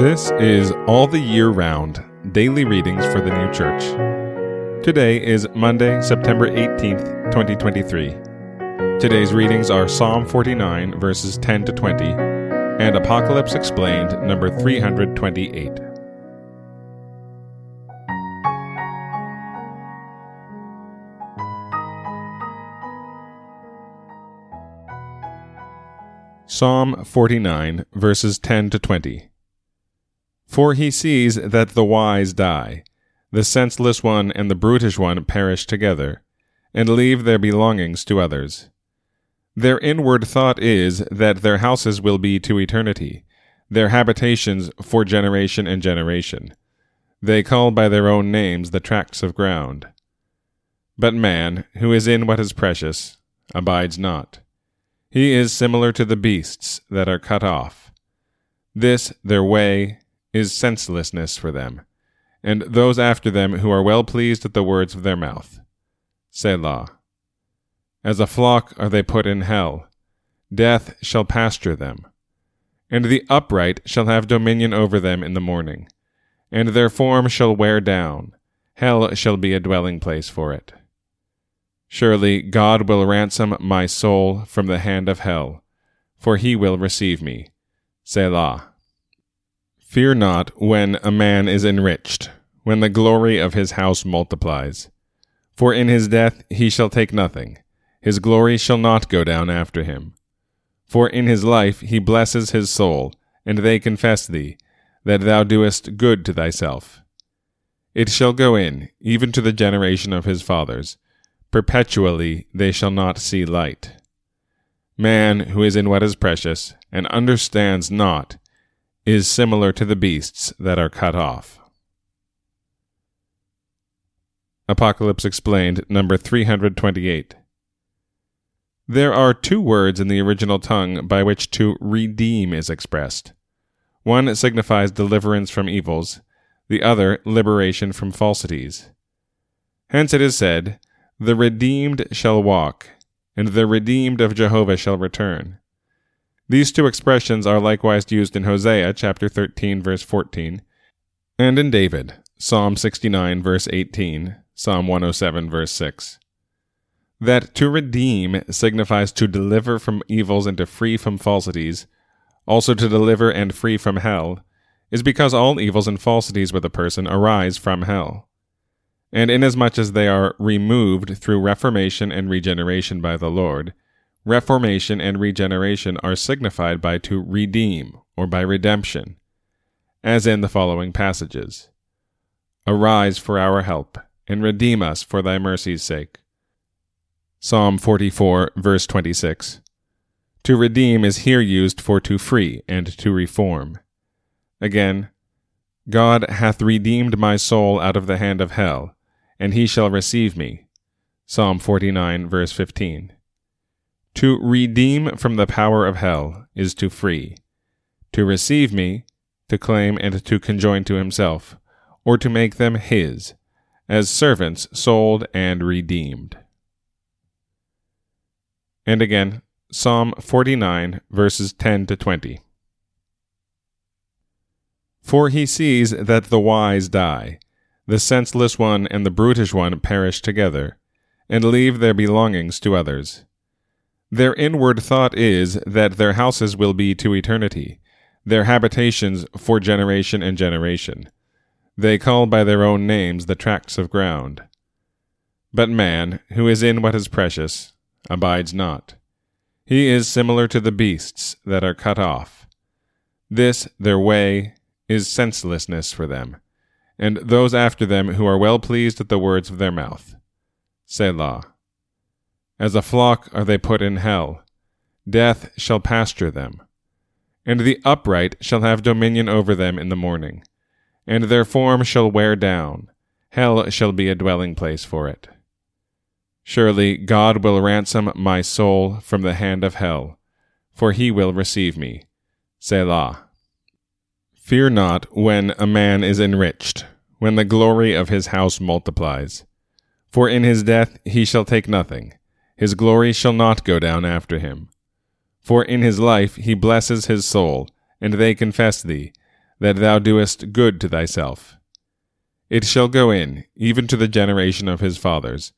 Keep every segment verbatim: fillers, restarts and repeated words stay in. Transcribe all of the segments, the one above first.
This is All the Year Round, Daily Readings for the New Church. Today is Monday, September eighteenth, twenty twenty-three. Today's readings are Psalm forty-nine, verses ten to twenty, and Apocalypse Explained, number three hundred twenty-eight. Psalm forty-nine, verses ten to twenty. For he sees that the wise die, the senseless one and the brutish one perish together, and leave their belongings to others. Their inward thought is that their houses will be to eternity, their habitations for generation and generation. They call by their own names the tracts of ground. But man, who is in what is precious, abides not. He is similar to the beasts that are cut off. This, their way, is senselessness for them, and those after them who are well pleased at the words of their mouth. Selah. As a flock are they put in hell. Death shall pasture them. And the upright shall have dominion over them in the morning, and their form shall wear down. Hell shall be a dwelling place for it. Surely God will ransom my soul from the hand of hell, for he will receive me. Selah. Fear not when a man is enriched, when the glory of his house multiplies. For in his death he shall take nothing, his glory shall not go down after him. For in his life he blesses his soul, and they confess thee, that thou doest good to thyself. It shall go in, even to the generation of his fathers. Perpetually they shall not see light. Man who is in what is precious, and understands not, is similar to the beasts that are cut off. Apocalypse Explained, number three hundred twenty-eight. There are two words in the original tongue by which to redeem is expressed. One signifies deliverance from evils, the other liberation from falsities. Hence it is said, "The redeemed shall walk, and the redeemed of Jehovah shall return." These two expressions are likewise used in Hosea chapter thirteen, verse fourteen, and in David, Psalm sixty-nine, verse eighteen, Psalm one oh seven, verse six. That to redeem signifies to deliver from evils and to free from falsities, also to deliver and free from hell, is because all evils and falsities with a person arise from hell. And inasmuch as they are removed through reformation and regeneration by the Lord, reformation and regeneration are signified by to redeem, or by redemption, as in the following passages. Arise for our help, and redeem us for thy mercy's sake. Psalm forty-four, verse twenty-six. To redeem is here used for to free and to reform. Again, God hath redeemed my soul out of the hand of hell, and he shall receive me. Psalm forty-nine, verse fifteen. To redeem from the power of hell is to free. To receive me, to claim and to conjoin to himself, or to make them his, as servants sold and redeemed. And again, Psalm forty-nine, verses ten to twenty. For he sees that the wise die, the senseless one and the brutish one perish together, and leave their belongings to others. Their inward thought is that their houses will be to eternity, their habitations for generation and generation. They call by their own names the tracts of ground. But man, who is in what is precious, abides not. He is similar to the beasts that are cut off. This, their way, is senselessness for them, and those after them who are well pleased at the words of their mouth. Selah. As a flock are they put in hell. Death shall pasture them. And the upright shall have dominion over them in the morning, and their form shall wear down. Hell shall be a dwelling place for it. Surely God will ransom my soul from the hand of hell, for he will receive me. Selah. Fear not when a man is enriched, when the glory of his house multiplies. For in his death he shall take nothing. His glory shall not go down after him. For in his life he blesses his soul, and they confess thee, that thou doest good to thyself. It shall go in, even to the generation of his fathers.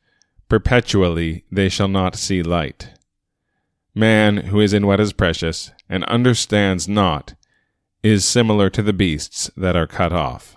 Perpetually they shall not see light. Man, who is in what is precious, and understands not, is similar to the beasts that are cut off.